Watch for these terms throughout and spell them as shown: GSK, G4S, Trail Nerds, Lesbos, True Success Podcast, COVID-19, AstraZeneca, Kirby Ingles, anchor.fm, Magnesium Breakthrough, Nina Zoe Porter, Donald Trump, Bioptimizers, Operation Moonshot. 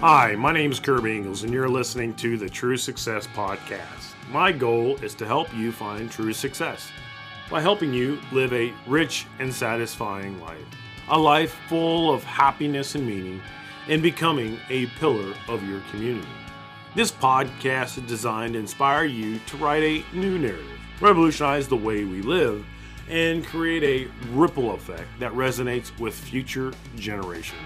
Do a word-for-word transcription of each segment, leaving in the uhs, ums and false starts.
Hi, my name is Kirby Ingles, and you're listening to the True Success Podcast. My goal is to help you find true success by helping you live a rich and satisfying life, a life full of happiness and meaning, and becoming a pillar of your community. This podcast is designed to inspire you to write a new narrative, revolutionize the way we live, and create a ripple effect that resonates with future generations.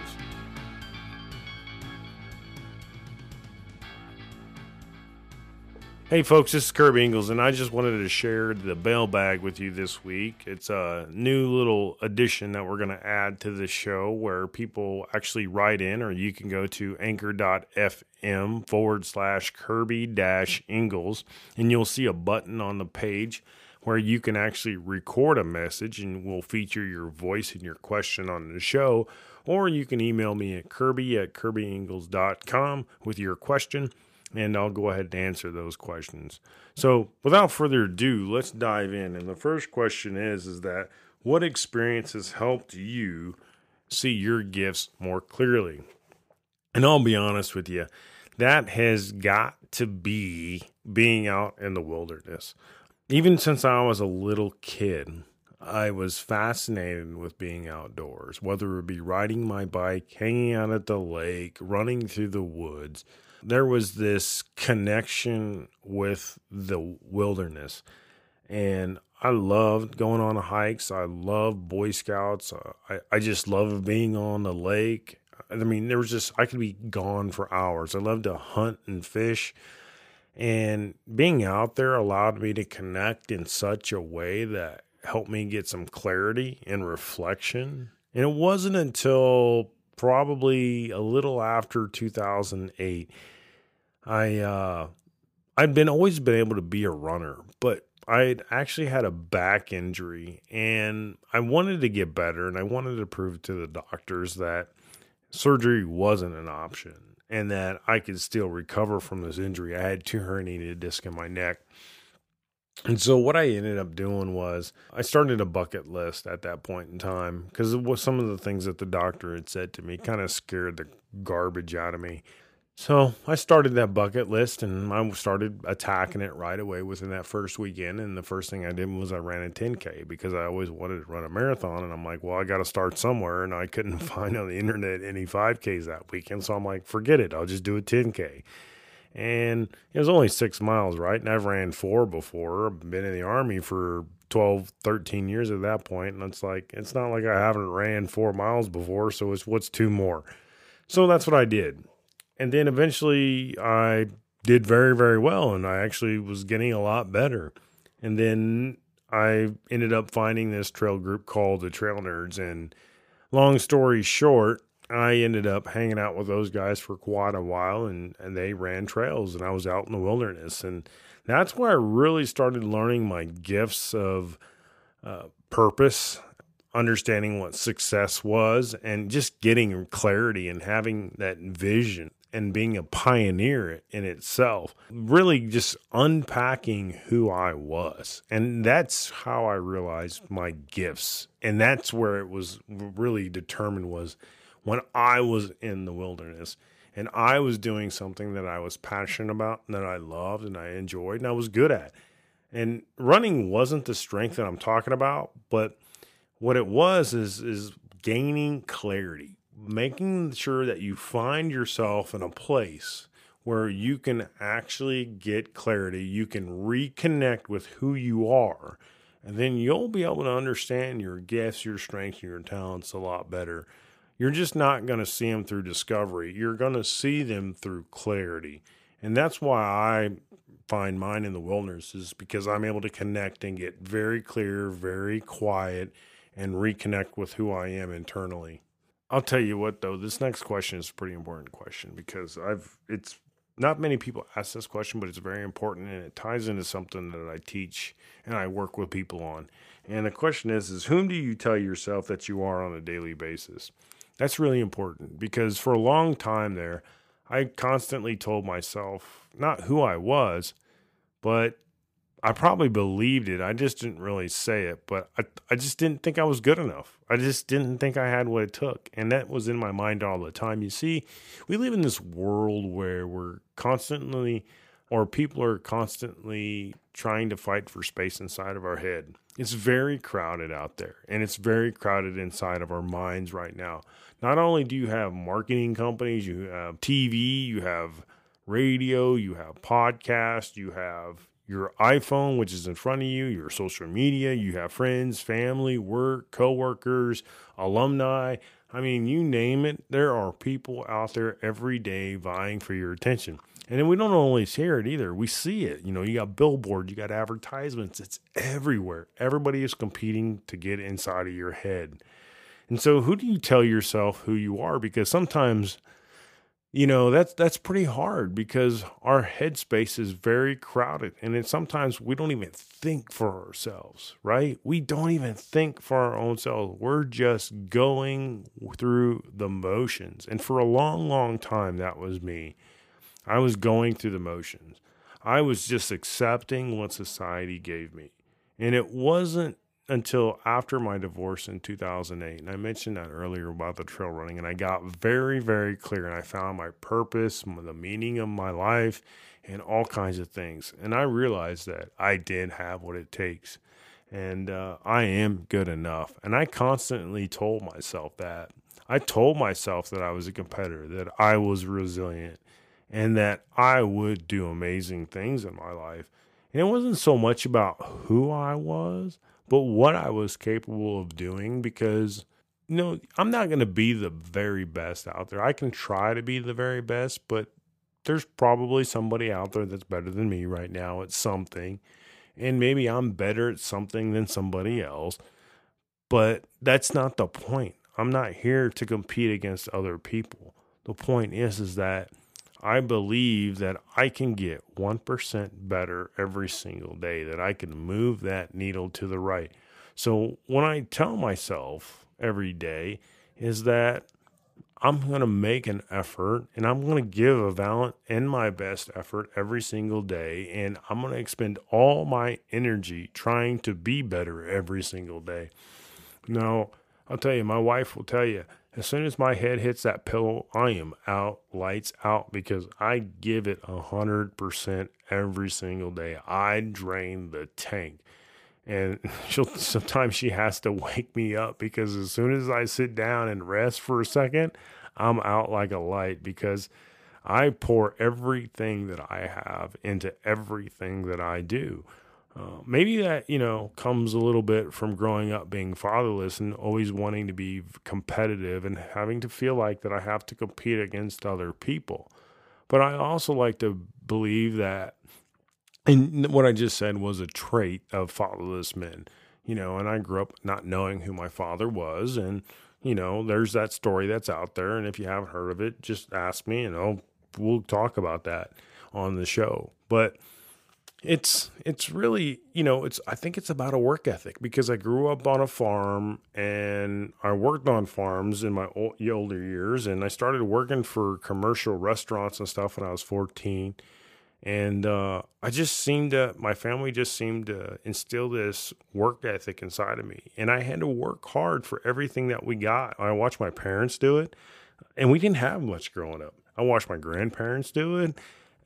Hey folks, this is Kirby Ingles, and I just wanted to share the bail bag with you this week. It's a new little addition that we're going to add to the show where people actually write in, or you can go to anchor.fm forward slash Kirby dash Ingles, and you'll see a button on the page where you can actually record a message, and we'll feature your voice and your question on the show. Or you can email me at kirby at kirbyingles.com with your question, and I'll go ahead and answer those questions. So without further ado, let's dive in. And the first question is, is that what experiences helped you see your gifts more clearly? And I'll be honest with you, that has got to be being out in the wilderness. Even since I was a little kid, I was fascinated with being outdoors, whether it be riding my bike, hanging out at the lake, running through the woods. There was this connection with the wilderness, and I loved going on hikes. I loved Boy Scouts. I, I just loved being on the lake. I mean, there was just, I could be gone for hours. I loved to hunt and fish, and being out there allowed me to connect in such a way that helped me get some clarity and reflection. And it wasn't until probably a little after two thousand eight, I, uh, I'd been always been able to be a runner, but I actually had a back injury, and I wanted to get better, and I wanted to prove to the doctors that surgery wasn't an option and that I could still recover from this injury. I had two herniated discs in my neck. And so what I ended up doing was I started a bucket list at that point in time, because it was some of the things that the doctor had said to me kind of scared the garbage out of me. So I started that bucket list, and I started attacking it right away within that first weekend. And the first thing I did was I ran a ten K, because I always wanted to run a marathon. And I'm like, well, I got to start somewhere. And I couldn't find on the internet any five Ks that weekend. So I'm like, forget it. I'll just do a ten K. And it was only six miles, right? And I've ran four before. I've been in the Army for twelve, thirteen years at that point. And it's like, it's not like I haven't ran four miles before. So it's what's two more. So that's what I did. And then eventually I did very, very well. And I actually was getting a lot better. And then I ended up finding this trail group called the Trail Nerds. And long story short, I ended up hanging out with those guys for quite a while, and, and they ran trails, and I was out in the wilderness. And that's where I really started learning my gifts of uh, purpose, understanding what success was, and just getting clarity and having that vision and being a pioneer in itself, really just unpacking who I was. And that's how I realized my gifts. And that's where it was really determined was, when I was in the wilderness and I was doing something that I was passionate about and that I loved and I enjoyed and I was good at. And running wasn't the strength that I'm talking about, but what it was is, is gaining clarity, making sure that you find yourself in a place where you can actually get clarity. You can reconnect with who you are, and then you'll be able to understand your gifts, your strengths, and your talents a lot better. You're just not going to see them through discovery. You're going to see them through clarity. And that's why I find mine in the wilderness, is because I'm able to connect and get very clear, very quiet, and reconnect with who I am internally. I'll tell you what, though, this next question is a pretty important question, because I've it's not many people ask this question, but it's very important, and it ties into something that I teach and I work with people on. And the question is, is whom do you tell yourself that you are on a daily basis? That's really important, because for a long time there, I constantly told myself not who I was, but I probably believed it. I just didn't really say it, but I, I just didn't think I was good enough. I just didn't think I had what it took. And that was in my mind all the time. You see, we live in this world where we're constantly, or people are constantly trying to fight for space inside of our head. It's very crowded out there, and it's very crowded inside of our minds right now. Not only do you have marketing companies, you have T V, you have radio, you have podcasts, you have your iPhone, which is in front of you, your social media, you have friends, family, work, coworkers, alumni. I mean, you name it, there are people out there every day vying for your attention. And then we don't only hear it either. We see it. You know, you got billboards, you got advertisements. It's everywhere. Everybody is competing to get inside of your head. And so who do you tell yourself who you are? Because sometimes, you know, that's that's pretty hard because our headspace is very crowded. And then sometimes we don't even think for ourselves, right? We don't even think for our own selves. We're just going through the motions. And for a long, long time, that was me. I was going through the motions. I was just accepting what society gave me. And it wasn't until after my divorce in two thousand eight, and I mentioned that earlier about the trail running, and I got very, very clear, and I found my purpose, the meaning of my life, and all kinds of things. And I realized that I did have what it takes, and uh, I am good enough. And I constantly told myself that. I told myself that I was a competitor, that I was resilient, and that I would do amazing things in my life. And it wasn't so much about who I was, but what I was capable of doing, because, you know, I'm not going to be the very best out there. I can try to be the very best, but there's probably somebody out there that's better than me right now at something. And maybe I'm better at something than somebody else, but that's not the point. I'm not here to compete against other people. The point is, is that I believe that I can get one percent better every single day, that I can move that needle to the right. So what I tell myself every day is that I'm going to make an effort, and I'm going to give a valiant and my best effort every single day, and I'm going to expend all my energy trying to be better every single day. Now, I'll tell you, my wife will tell you, as soon as my head hits that pillow, I am out, lights out, because I give it one hundred percent every single day. I drain the tank. And she'll, sometimes she has to wake me up, because as soon as I sit down and rest for a second, I'm out like a light, because I pour everything that I have into everything that I do. Uh, maybe that, you know, comes a little bit from growing up being fatherless and always wanting to be competitive and having to feel like that I have to compete against other people. But I also like to believe that, and what I just said was a trait of fatherless men, you know, and I grew up not knowing who my father was. And, you know, there's that story that's out there. And if you haven't heard of it, just ask me and I'll, we'll talk about that on the show. But It's, it's really, you know, it's, I think it's about a work ethic, because I grew up on a farm and I worked on farms in my old, older years. And I started working for commercial restaurants and stuff when I was fourteen. And, uh, I just seemed to, my family just seemed to instill this work ethic inside of me. And I had to work hard for everything that we got. I watched my parents do it, and we didn't have much growing up. I watched my grandparents do it.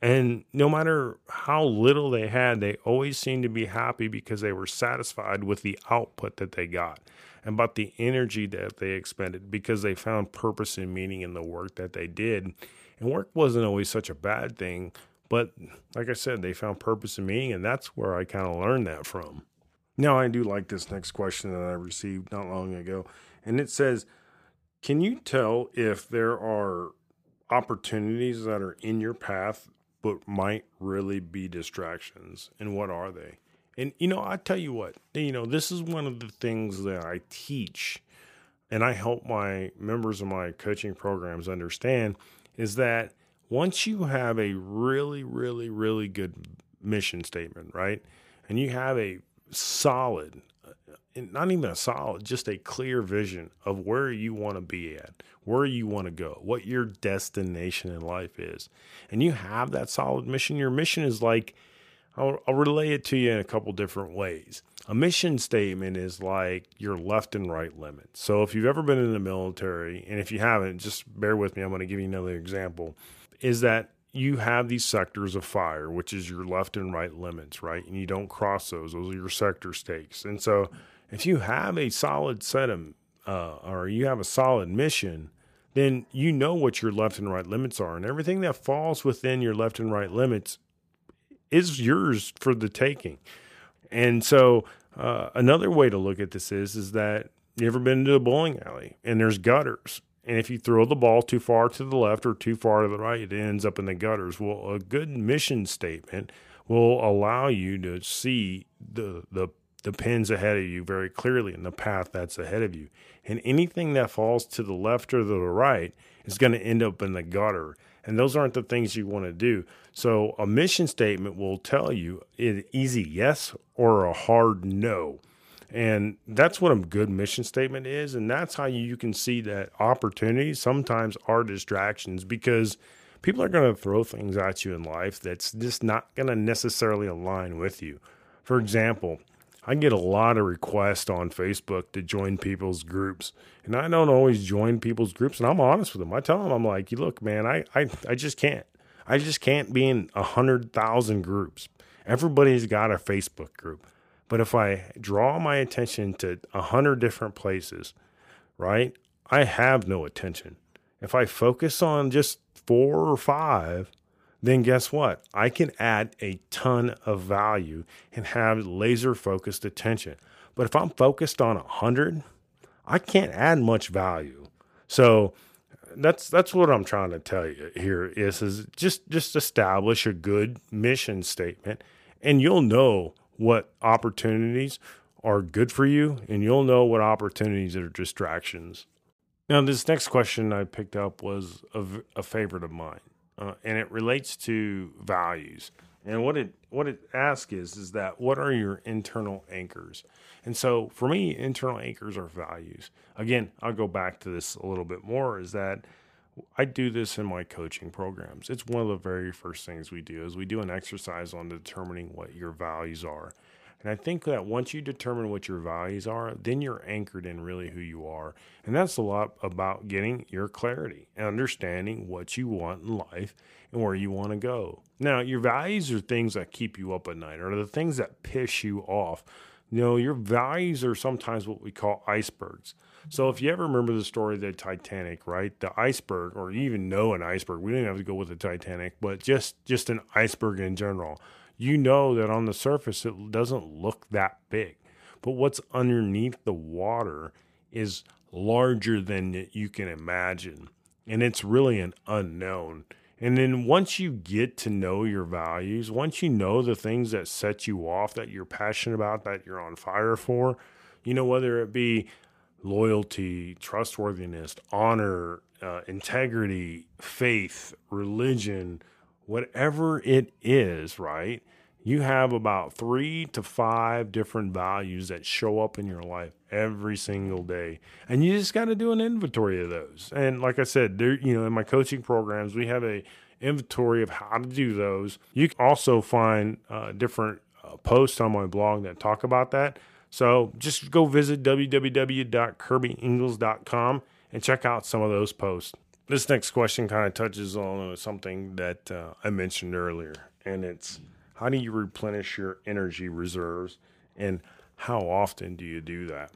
And no matter how little they had, they always seemed to be happy, because they were satisfied with the output that they got and about the energy that they expended, because they found purpose and meaning in the work that they did. And work wasn't always such a bad thing, but like I said, they found purpose and meaning, and that's where I kind of learned that from. Now, I do like this next question that I received not long ago, and it says, can you tell if there are opportunities that are in your path but might really be distractions, and what are they? And, you know, I tell you what, you know, this is one of the things that I teach, and I help my members of my coaching programs understand, is that once you have a really, really, really good mission statement, right? And you have a solid, not even a solid, just a clear vision of where you want to be at, where you want to go, what your destination in life is. And you have that solid mission. Your mission is like, I'll, I'll relay it to you in a couple different ways. A mission statement is like your left and right limit. So if you've ever been in the military, and if you haven't, just bear with me, I'm going to give you another example, is that you have these sectors of fire, which is your left and right limits, right? And you don't cross those. Those are your sector stakes. And so if you have a solid set of, uh, or you have a solid mission, then you know what your left and right limits are. And everything that falls within your left and right limits is yours for the taking. And so uh, another way to look at this is, is that you ever been into a bowling alley and there's gutters. And if you throw the ball too far to the left or too far to the right, it ends up in the gutters. Well, a good mission statement will allow you to see the the, the pins ahead of you very clearly and the path that's ahead of you. And anything that falls to the left or to the right is going to end up in the gutter. And those aren't the things you want to do. So a mission statement will tell you an easy yes or a hard no. And that's what a good mission statement is. And that's how you can see that opportunities sometimes are distractions, because people are going to throw things at you in life that's just not going to necessarily align with you. For example, I get a lot of requests on Facebook to join people's groups, and I don't always join people's groups. And I'm honest with them. I tell them, I'm like, look, man, I, I, I just can't, I just can't be in a hundred thousand groups. Everybody's got a Facebook group. But if I draw my attention to a hundred different places, right, I have no attention. If I focus on just four or five, then guess what? I can add a ton of value and have laser focused attention. But if I'm focused on a hundred, I can't add much value. So that's, that's what I'm trying to tell you here is, is just, just establish a good mission statement, and you'll know what opportunities are good for you, and you'll know what opportunities are distractions. Now, this next question I picked up was a, a favorite of mine, uh, and it relates to values. And what it what it asks is is that what are your internal anchors? And so, for me, internal anchors are values. Again, I'll go back to this a little bit more. Is that I do this in my coaching programs. It's one of the very first things we do is we do an exercise on determining what your values are. And I think that once you determine what your values are, then you're anchored in really who you are. And that's a lot about getting your clarity and understanding what you want in life and where you want to go. Now, your values are things that keep you up at night, or the things that piss you off. You know, your values are sometimes what we call icebergs. So if you ever remember the story of the Titanic, right, the iceberg, or you even know an iceberg, we didn't have to go with the Titanic, but just, just an iceberg in general, you know that on the surface, it doesn't look that big, but what's underneath the water is larger than you can imagine. And it's really an unknown. And then once you get to know your values, once you know the things that set you off, that you're passionate about, that you're on fire for, you know, whether it be loyalty, trustworthiness, honor, uh, integrity, faith, religion, whatever it is, right? You have about three to five different values that show up in your life every single day. And you just got to do an inventory of those. And like I said, there, you know, in my coaching programs, we have a inventory of how to do those. You can also find uh, different uh, posts on my blog that talk about that. So just go visit w w w dot kirby ingles dot com and check out some of those posts. This next question kind of touches on something that uh, I mentioned earlier, and it's how do you replenish your energy reserves, and how often do you do that?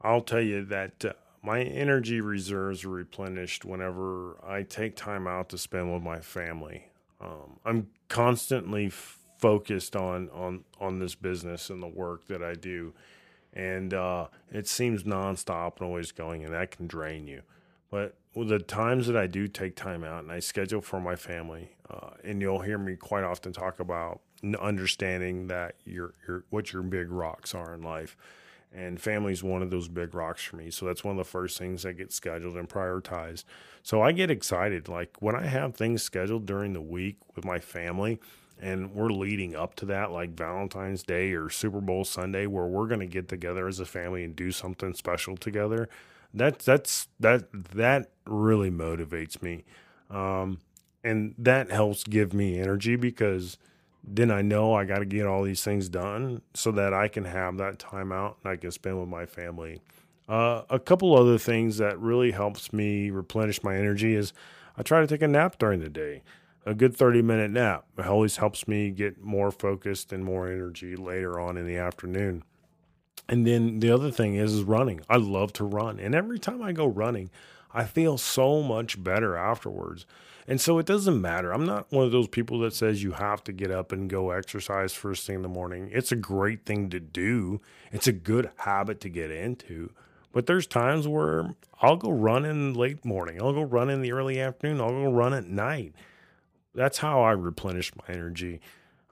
I'll tell you that uh, my energy reserves are replenished whenever I take time out to spend with my family. Um, I'm constantly f- focused on, on, on this business and the work that I do. And uh, it seems nonstop and always going, and that can drain you. But with the times that I do take time out and I schedule for my family, uh, and you'll hear me quite often talk about understanding that your, your what your big rocks are in life. And family's one of those big rocks for me. So that's one of the first things that gets scheduled and prioritized. So I get excited. Like when I have things scheduled during the week with my family, and we're leading up to that, like Valentine's Day or Super Bowl Sunday, where we're going to get together as a family and do something special together. That, that's, that, that really motivates me. Um, and that helps give me energy, because then I know I got to get all these things done so that I can have that time out and I can spend with my family. Uh, a couple other things that really helps me replenish my energy is I try to take a nap during the day. A good thirty minute nap always helps me get more focused and more energy later on in the afternoon. And then the other thing is, is running. I love to run. And every time I go running, I feel so much better afterwards. And so it doesn't matter. I'm not one of those people that says you have to get up and go exercise first thing in the morning. It's a great thing to do. It's a good habit to get into. But there's times where I'll go run in the late morning. I'll go run in the early afternoon. I'll go run at night. That's how I replenish my energy.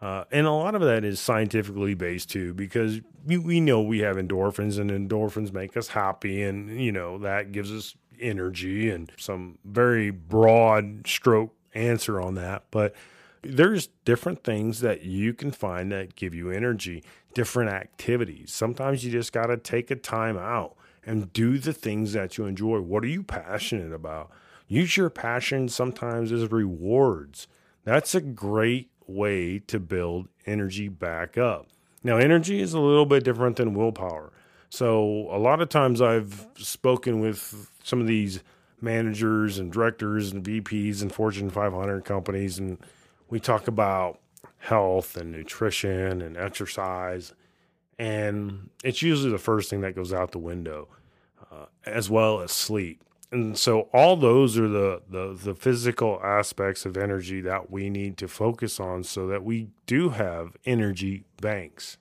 Uh, and a lot of that is scientifically based too, because we, we know we have endorphins, and endorphins make us happy, and you know that gives us energy, and some very broad stroke answer on that. But there's different things that you can find that give you energy, different activities. Sometimes you just got to take a time out and do the things that you enjoy. What are you passionate about? Use your passion sometimes as rewards. That's a great way to build energy back up. Now, energy is a little bit different than willpower. So a lot of times I've spoken with some of these managers and directors and V Ps and Fortune five hundred companies, and we talk about health and nutrition and exercise, and it's usually the first thing that goes out the window, uh, as well as sleep. And so all those are the, the the physical aspects of energy that we need to focus on so that we do have energy banks.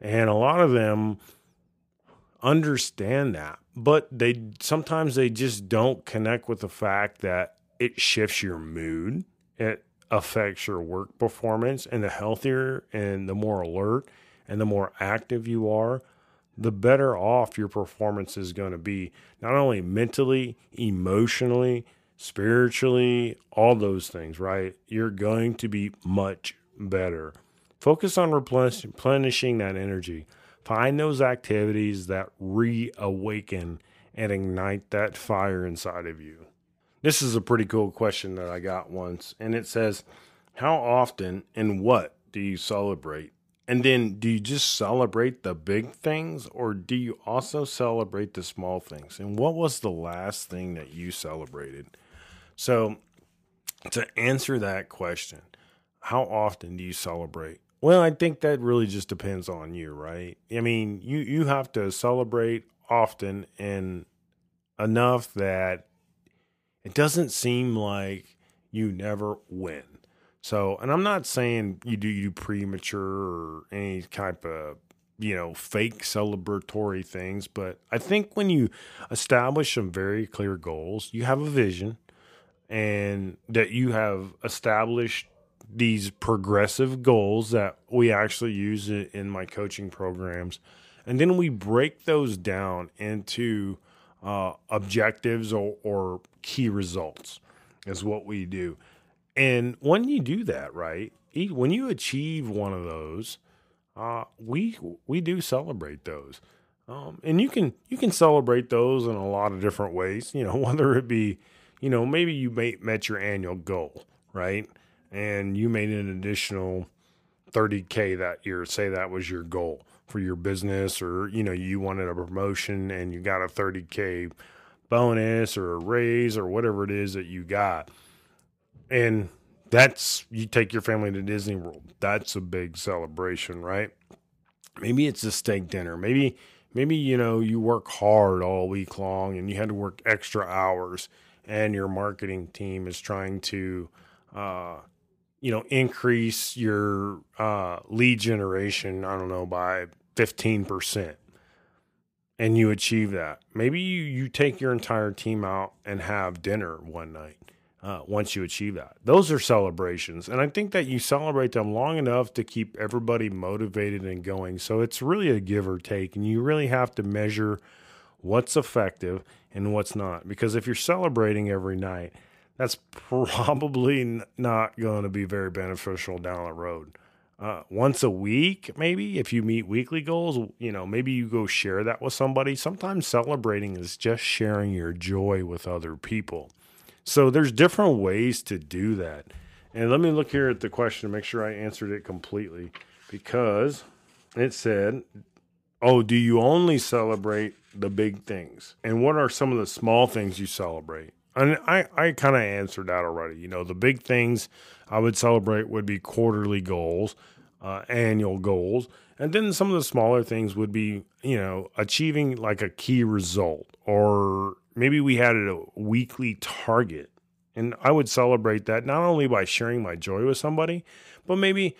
And a lot of them understand that, but they sometimes they just don't connect with the fact that it shifts your mood, it affects your work performance, and the healthier and the more alert and the more active you are, the better off your performance is going to be, not only mentally, emotionally, spiritually, all those things, right? You're going to be much better. Focus on replenishing that energy. Find those activities that reawaken and ignite that fire inside of you. This is a pretty cool question that I got once, and it says, how often and what do you celebrate? And then, do you just celebrate the big things, or do you also celebrate the small things? And what was the last thing that you celebrated? So, to answer that question, how often do you celebrate? Well, I think that really just depends on you, right? I mean, you, you have to celebrate often and enough that it doesn't seem like you never win. So, and I'm not saying you do you premature or any type of, you know, fake celebratory things, but I think when you establish some very clear goals, you have a vision, and that you have established these progressive goals that we actually use in my coaching programs. And then we break those down into uh, objectives or, or key results is what we do. And when you do that, right, when you achieve one of those, uh, we we do celebrate those. Um, and you can you can celebrate those in a lot of different ways, you know, whether it be, you know, maybe you may, met your annual goal, right, and you made an additional thirty K that year. Say that was your goal for your business, or, you know, you wanted a promotion and you got a thirty K bonus or a raise or whatever it is that you got. And that's, you take your family to Disney World. That's a big celebration, right? Maybe it's a steak dinner. Maybe, maybe, you know, you work hard all week long and you had to work extra hours, and your marketing team is trying to, uh, you know, increase your uh, lead generation, I don't know, by fifteen percent. And you achieve that. Maybe you, you take your entire team out and have dinner one night. Uh, once you achieve that, those are celebrations. And I think that you celebrate them long enough to keep everybody motivated and going. So it's really a give or take, and you really have to measure what's effective and what's not. Because if you're celebrating every night, that's probably n- not going to be very beneficial down the road. Uh, once a week, maybe if you meet weekly goals, you know, maybe you go share that with somebody. Sometimes celebrating is just sharing your joy with other people. So there's different ways to do that. And let me look here at the question to make sure I answered it completely, because it said, oh, do you only celebrate the big things? And what are some of the small things you celebrate? And I, I kind of answered that already. You know, the big things I would celebrate would be quarterly goals, uh, annual goals. And then some of the smaller things would be, you know, achieving like a key result, or maybe we had a weekly target. And I would celebrate that not only by sharing my joy with somebody, but maybe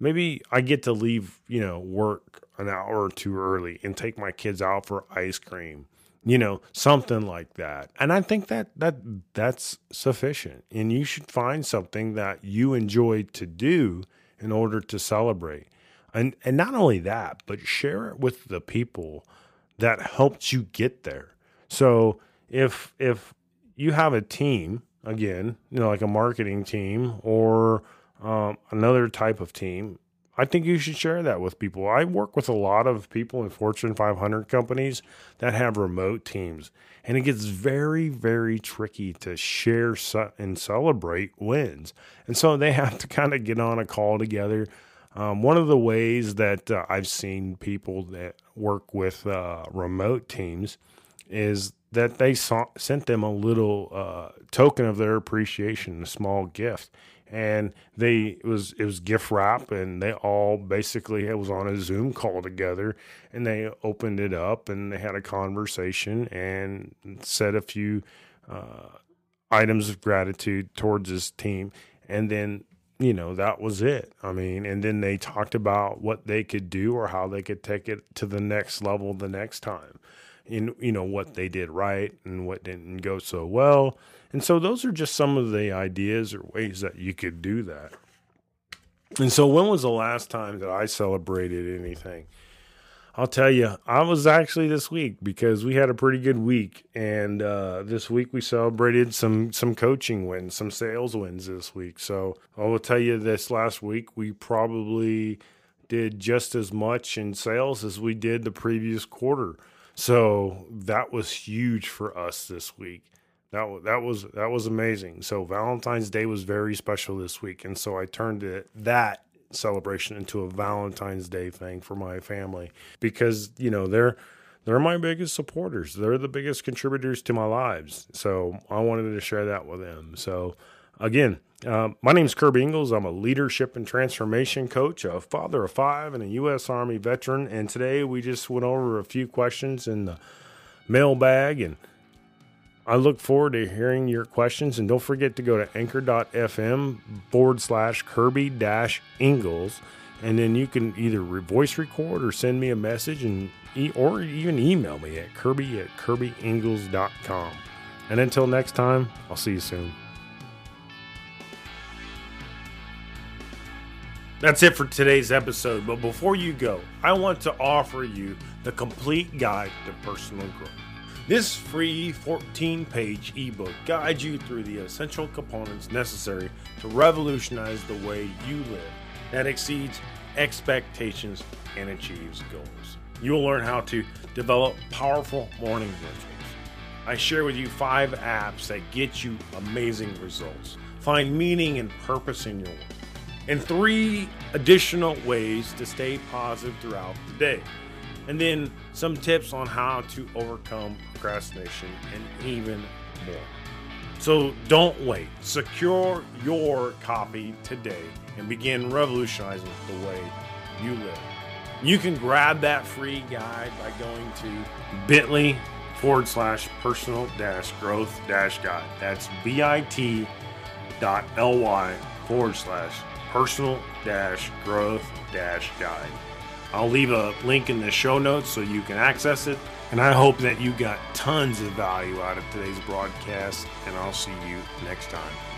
maybe I get to leave, you know, work an hour or two early and take my kids out for ice cream, you know, something like that. And I think that that that's sufficient. And you should find something that you enjoy to do in order to celebrate. And and not only that, but share it with the people that helped you get there. So if if you have a team, again, you know, like a marketing team or um, another type of team, I think you should share that with people. I work with a lot of people in Fortune five hundred companies that have remote teams, and it gets very, very tricky to share and celebrate wins. And so they have to kind of get on a call together. Um, one of the ways that uh, I've seen people that work with uh, remote teams is that they saw, sent them a little uh, token of their appreciation, a small gift, and they it was it was gift wrap, and they all basically it was on a Zoom call together, and they opened it up and they had a conversation and said a few uh, items of gratitude towards this team, and then, you know, that was it. I mean, and then they talked about what they could do or how they could take it to the next level the next time. In, you know, what they did right and what didn't go so well. And so those are just some of the ideas or ways that you could do that. And so when was the last time that I celebrated anything? I'll tell you, I was actually this week, because we had a pretty good week. And uh, this week we celebrated some some coaching wins, some sales wins this week. So I will tell you, this last week we probably did just as much in sales as we did the previous quarter. So that was huge for us this week. That, that was that was amazing. So Valentine's Day was very special this week. And so I turned it, that celebration into a Valentine's Day thing for my family, because, you know, they're they're my biggest supporters. They're the biggest contributors to my lives. So I wanted to share that with them. So again, uh, my name is Kirby Ingles. I'm a leadership and transformation coach, a father of five, and a U S Army veteran. And today we just went over a few questions in the mailbag, and I look forward to hearing your questions. And don't forget to go to anchor.fm forward slash Kirby dash Ingles. And then you can either voice record or send me a message, and e- or even email me at Kirby at kirby ingles dot com. And until next time, I'll see you soon. That's it for today's episode. But before you go, I want to offer you the complete guide to personal growth. This free fourteen-page ebook guides you through the essential components necessary to revolutionize the way you live that exceeds expectations and achieves goals. You'll learn how to develop powerful morning rituals. I share with you five apps that get you amazing results. Find meaning and purpose in your work. And three additional ways to stay positive throughout the day. And then some tips on how to overcome procrastination and even more. So don't wait. Secure your copy today and begin revolutionizing the way you live. You can grab that free guide by going to bit.ly forward slash personal dash growth dash guide. That's bit dot ly forward slash personal dash growth dash guide. I'll leave a link in the show notes so you can access it. And I hope that you got tons of value out of today's broadcast, and I'll see you next time.